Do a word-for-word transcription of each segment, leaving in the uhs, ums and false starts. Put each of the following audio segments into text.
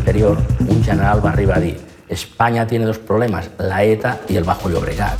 Interior, un general va arribar a dir España tiene dos problemas, la ETA y el Bajo Llobregat.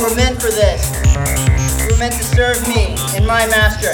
You were meant for this. You were meant to serve me and my master.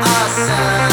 Awesome.